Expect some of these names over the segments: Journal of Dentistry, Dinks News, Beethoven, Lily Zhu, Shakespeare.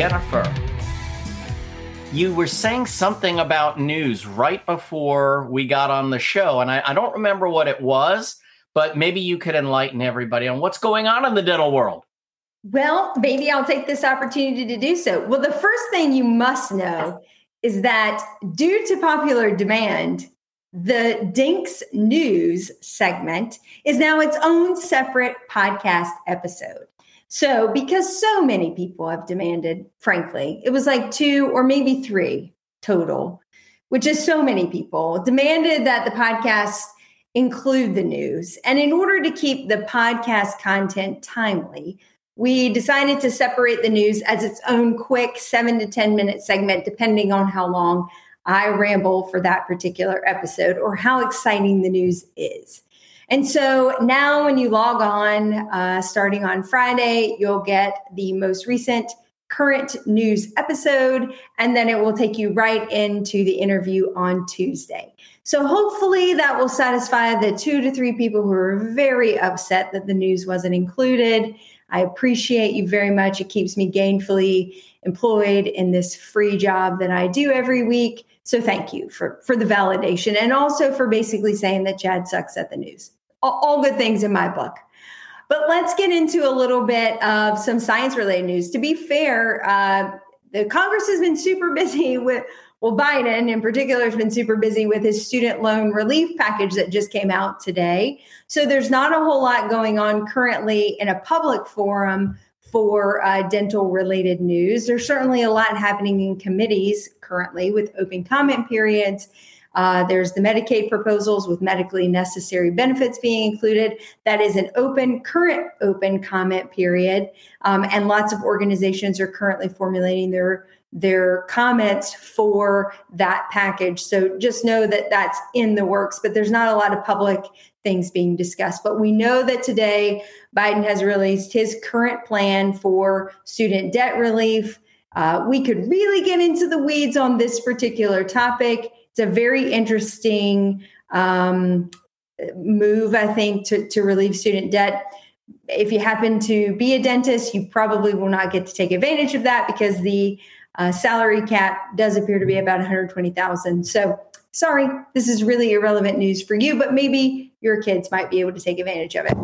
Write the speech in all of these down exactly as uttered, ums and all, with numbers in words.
Jennifer, you were saying something about news right before we got on the show, and I, I don't remember what it was, but maybe you could enlighten everybody on what's going on in the dental world. Well, maybe I'll take this opportunity to do so. Well, the first thing you must know is that due to popular demand, the Dinks News segment is now its own separate podcast episode. So because so many people have demanded, frankly, it was like two or maybe three total, which is so many people, demanded that the podcast include the news. And in order to keep the podcast content timely, we decided to separate the news as its own quick seven to ten minute segment, depending on how long I ramble for that particular episode or how exciting the news is. And so now when you log on, uh, starting on Friday, you'll get the most recent current news episode, and then it will take you right into the interview on Tuesday. So hopefully that will satisfy the two to three people who are very upset that the news wasn't included. I appreciate you very much. It keeps me gainfully employed in this free job that I do every week. So thank you for, for the validation and also for basically saying that Chad sucks at the news. All, all good things in my book. But let's get into a little bit of some science-related news. To be fair, uh, the Congress has been super busy with, well, Biden in particular has been super busy with his student loan relief package that just came out today. So there's not a whole lot going on currently in a public forum for uh, dental-related news. There's certainly a lot happening in committees currently with open comment periods. Uh, there's the Medicaid proposals with medically necessary benefits being included. That is an open, current open comment period. Um, and lots of organizations are currently formulating their, their comments for that package. So just know that that's in the works, but there's not a lot of public things being discussed. But we know that today Biden has released his current plan for student debt relief. Uh, we could really get into the weeds on this particular topic. It's a very interesting um, move, I think, to, to relieve student debt. If you happen to be a dentist, you probably will not get to take advantage of that because the uh, salary cap does appear to be about one hundred twenty thousand dollars. So sorry, this is really irrelevant news for you, but maybe your kids might be able to take advantage of it.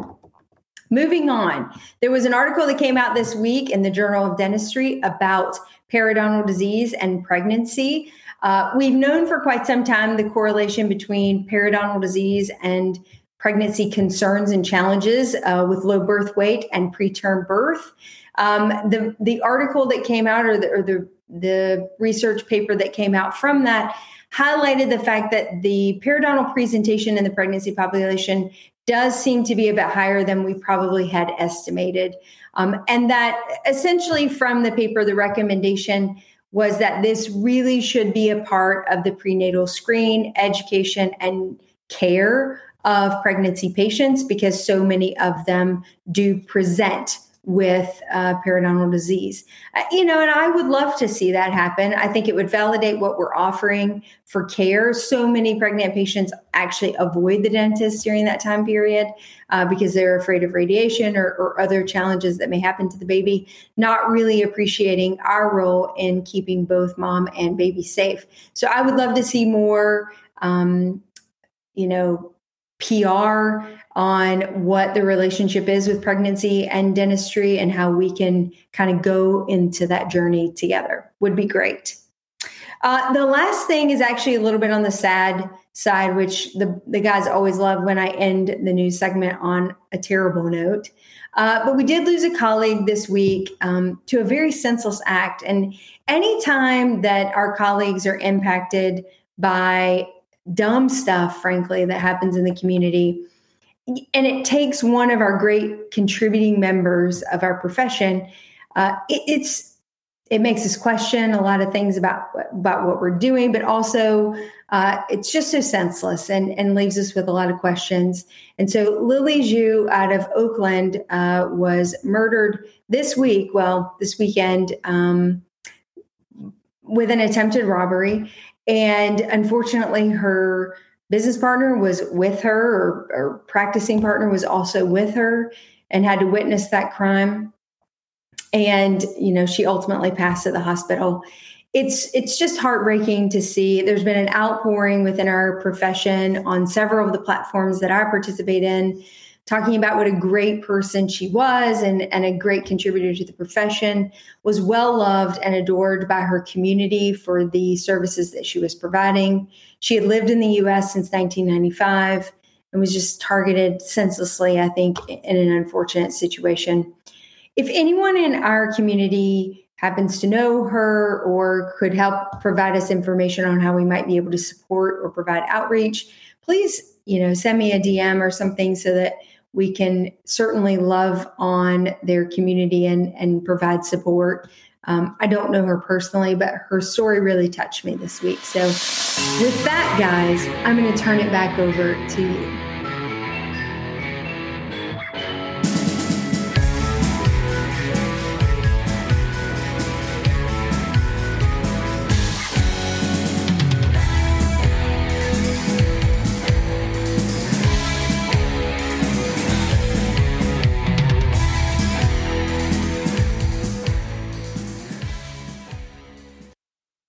Moving on, there was an article that came out this week in the Journal of Dentistry about periodontal disease and pregnancy. Uh, we've known for quite some time the correlation between periodontal disease and pregnancy concerns and challenges uh, with low birth weight and preterm birth. Um, the, the article that came out or the, or the the research paper that came out from that highlighted the fact that the periodontal presentation in the pregnancy population does seem to be a bit higher than we probably had estimated. Um, and that essentially from the paper, the recommendation was that this really should be a part of the prenatal screen, education, and care of pregnancy patients because so many of them do present with uh, periodontal disease. Uh, you know, and I would love to see that happen. I think it would validate what we're offering for care. So many pregnant patients actually avoid the dentist during that time period uh, because they're afraid of radiation or, or other challenges that may happen to the baby, not really appreciating our role in keeping both mom and baby safe. So I would love to see more, um, you know, P R on what the relationship is with pregnancy and dentistry and how we can kind of go into that journey together would be great. Uh, the last thing is actually a little bit on the sad side, which the, the guys always love when I end the news segment on a terrible note. Uh, but we did lose a colleague this week um, to a very senseless act. And anytime that our colleagues are impacted by dumb stuff, frankly, that happens in the community. And it takes one of our great contributing members of our profession. Uh, it, it's it makes us question a lot of things about, about what we're doing, but also uh, it's just so senseless and, and leaves us with a lot of questions. And so Lily Zhu out of Oakland uh, was murdered this week, well, this weekend, um, with an attempted robbery. And unfortunately, her business partner was with her or, or practicing partner was also with her and had to witness that crime. And, you know, she ultimately passed at the hospital. It's it's just heartbreaking to see. There's been an outpouring within our profession on several of the platforms that I participate in, talking about what a great person she was and, and a great contributor to the profession, was well-loved and adored by her community for the services that she was providing. She had lived in the U S since nineteen ninety-five and was just targeted senselessly, I think, in an unfortunate situation. If anyone in our community happens to know her or could help provide us information on how we might be able to support or provide outreach, please, you know, send me a D M or something so that we can certainly love on their community and, and provide support. Um, I don't know her personally, but her story really touched me this week. So with that, guys, I'm going to turn it back over to you.